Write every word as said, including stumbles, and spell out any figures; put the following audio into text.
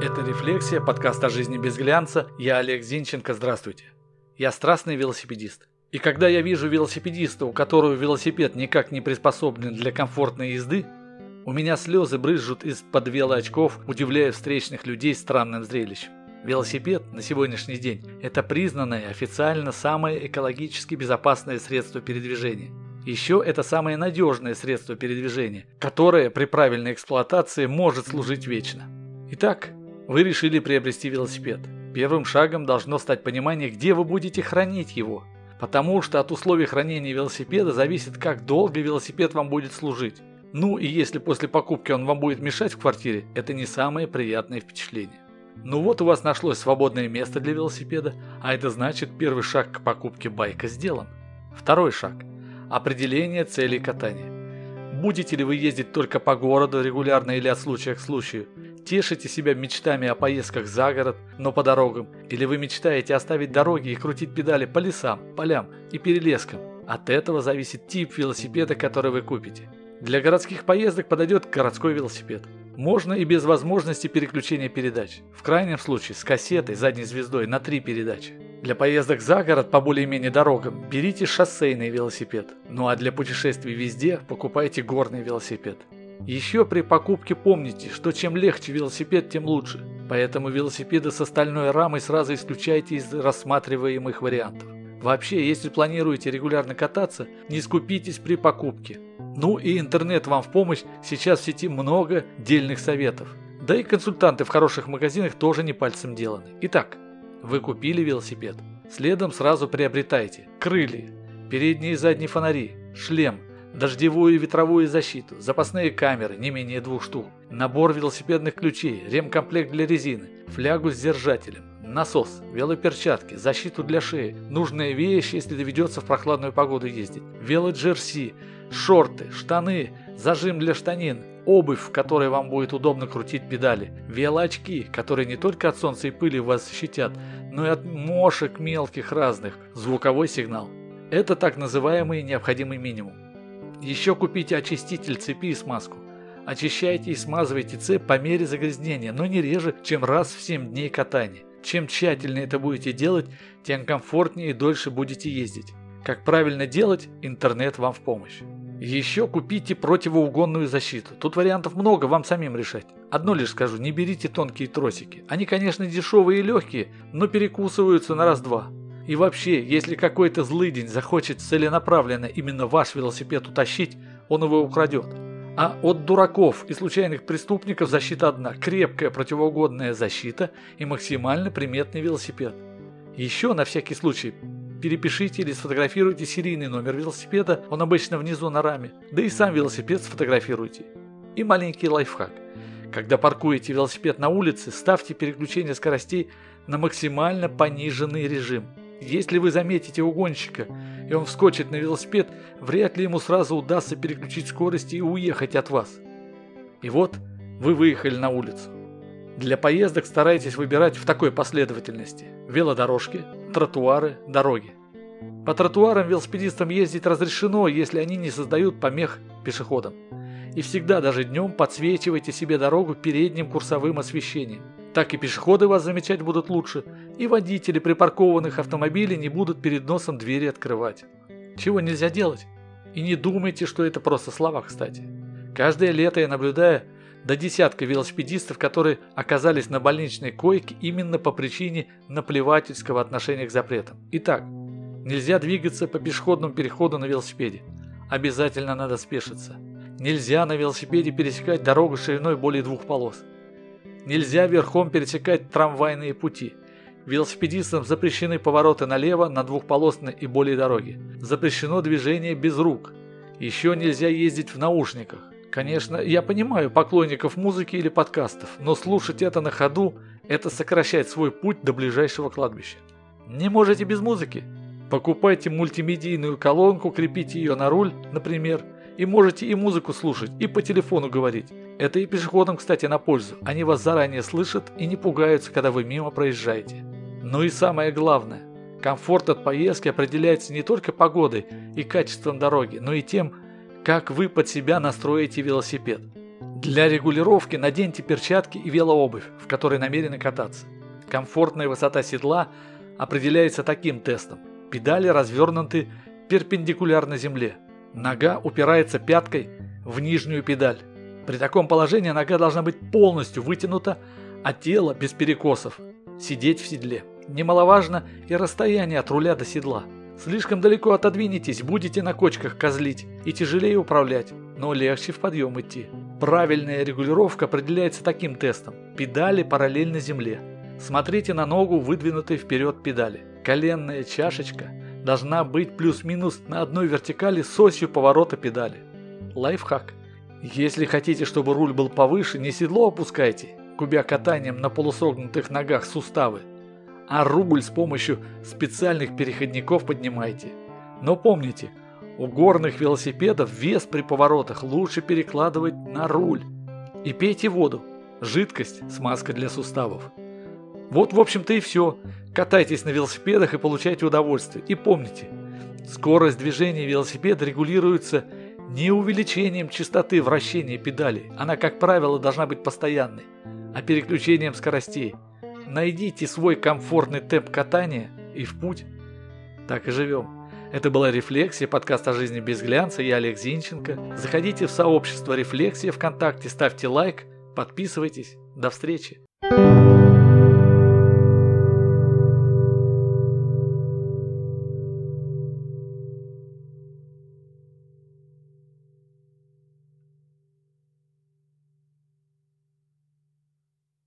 Это «Рефлексия», подкаст о жизни без глянца. Я Олег Зинченко, здравствуйте. Я страстный велосипедист. И когда я вижу велосипедиста, у которого велосипед никак не приспособлен для комфортной езды, у меня слезы брызжут из-под велоочков, удивляя встречных людей странным зрелищем. Велосипед на сегодняшний день – это признанное официально самое экологически безопасное средство передвижения. Еще это самое надежное средство передвижения, которое при правильной эксплуатации может служить вечно. Итак, вы решили приобрести велосипед. Первым шагом должно стать понимание, где вы будете хранить его. Потому что от условий хранения велосипеда зависит, как долго велосипед вам будет служить. Ну и если после покупки он вам будет мешать в квартире, это не самое приятное впечатление. Ну вот у вас нашлось свободное место для велосипеда, а это значит, первый шаг к покупке байка сделан. Второй шаг. Определение целей катания. Будете ли вы ездить только по городу регулярно или от случая к случаю? Тешите себя мечтами о поездках за город, но по дорогам? Или вы мечтаете оставить дороги и крутить педали по лесам, полям и перелескам? От этого зависит тип велосипеда, который вы купите. Для городских поездок подойдет городской велосипед. Можно и без возможности переключения передач. В крайнем случае с кассетой, задней звездой на три передачи. Для поездок за город по более-менее дорогам берите шоссейный велосипед. Ну а для путешествий везде покупайте горный велосипед. Еще при покупке помните, что чем легче велосипед, тем лучше. Поэтому велосипеды с остальной рамой сразу исключайте из рассматриваемых вариантов. Вообще, если планируете регулярно кататься, не скупитесь при покупке. Ну и интернет вам в помощь, сейчас в сети много дельных советов. Да и консультанты в хороших магазинах тоже не пальцем деланы. Итак, вы купили велосипед. Следом сразу приобретайте крылья, передние и задние фонари, шлем, дождевую и ветровую защиту, запасные камеры, не менее двух штук, набор велосипедных ключей, ремкомплект для резины, флягу с держателем, насос, велоперчатки, защиту для шеи, нужная вещь, если доведется в прохладную погоду ездить, велоджерси, шорты, штаны, зажим для штанин, обувь, в которой вам будет удобно крутить педали, велоочки, которые не только от солнца и пыли вас защитят, но и от мошек мелких разных, звуковой сигнал. Это так называемый необходимый минимум. Еще купите очиститель цепи и смазку. Очищайте и смазывайте цепь по мере загрязнения, но не реже, чем раз в семь дней катания. Чем тщательнее это будете делать, тем комфортнее и дольше будете ездить. Как правильно делать, интернет вам в помощь. Еще купите противоугонную защиту. Тут вариантов много, вам самим решать. Одно лишь скажу, не берите тонкие тросики. Они, конечно, дешевые и легкие, но перекусываются на раз-два. И вообще, если какой-то злыдень захочет целенаправленно именно ваш велосипед утащить, он его украдет. А от дураков и случайных преступников защита одна – крепкая противоугонная защита и максимально приметный велосипед. Еще, на всякий случай, перепишите или сфотографируйте серийный номер велосипеда, он обычно внизу на раме, да и сам велосипед сфотографируйте. И маленький лайфхак. Когда паркуете велосипед на улице, ставьте переключение скоростей на максимально пониженный режим. Если вы заметите угонщика, и он вскочит на велосипед, вряд ли ему сразу удастся переключить скорость и уехать от вас. И вот вы выехали на улицу. Для поездок старайтесь выбирать в такой последовательности: велодорожки, тротуары, дороги. По тротуарам велосипедистам ездить разрешено, если они не создают помех пешеходам. И всегда, даже днем, подсвечивайте себе дорогу передним курсовым освещением. Так и пешеходы вас замечать будут лучше, и водители припаркованных автомобилей не будут перед носом двери открывать. Чего нельзя делать? И не думайте, что это просто слова, кстати. Каждое лето я наблюдаю до десятка велосипедистов, которые оказались на больничной койке именно по причине наплевательского отношения к запретам. Итак, нельзя двигаться по пешеходному переходу на велосипеде. Обязательно надо спешиться. Нельзя на велосипеде пересекать дорогу шириной более двух полос. Нельзя верхом пересекать трамвайные пути. Велосипедистам запрещены повороты налево на двухполосной и более дороге. Запрещено движение без рук. Еще нельзя ездить в наушниках. Конечно, я понимаю поклонников музыки или подкастов, но слушать это на ходу – это сокращает свой путь до ближайшего кладбища. Не можете без музыки? Покупайте мультимедийную колонку, крепите ее на руль, например, и можете и музыку слушать, и по телефону говорить. Это и пешеходам, кстати, на пользу. Они вас заранее слышат и не пугаются, когда вы мимо проезжаете. Ну и самое главное, комфорт от поездки определяется не только погодой и качеством дороги, но и тем, как вы под себя настроите велосипед. Для регулировки наденьте перчатки и велообувь, в которой намерены кататься. Комфортная высота седла определяется таким тестом. Педали развернуты перпендикулярно земле. Нога упирается пяткой в нижнюю педаль. При таком положении нога должна быть полностью вытянута, а тело без перекосов. Сидеть в седле. Немаловажно и расстояние от руля до седла. Слишком далеко отодвинетесь, будете на кочках козлить и тяжелее управлять, но легче в подъем идти. Правильная регулировка определяется таким тестом. Педали параллельно земле. Смотрите на ногу, выдвинутой вперед педали. Коленная чашечка должна быть плюс-минус на одной вертикали с осью поворота педали. Лайфхак. Если хотите, чтобы руль был повыше, не седло опускайте, губя катанием на полусогнутых ногах суставы, а рубль с помощью специальных переходников поднимайте. Но помните, у горных велосипедов вес при поворотах лучше перекладывать на руль. И пейте воду, жидкость, смазка для суставов. Вот, в общем-то, и все. Катайтесь на велосипедах и получайте удовольствие. И помните, скорость движения велосипеда регулируется не увеличением частоты вращения педалей, она, как правило, должна быть постоянной, а переключением скоростей. Найдите свой комфортный темп катания и в путь. Так и живем. Это была «Рефлексия», подкаст о жизни без глянца. Я Олег Зинченко. Заходите в сообщество «Рефлексия» ВКонтакте, ставьте лайк, подписывайтесь. До встречи.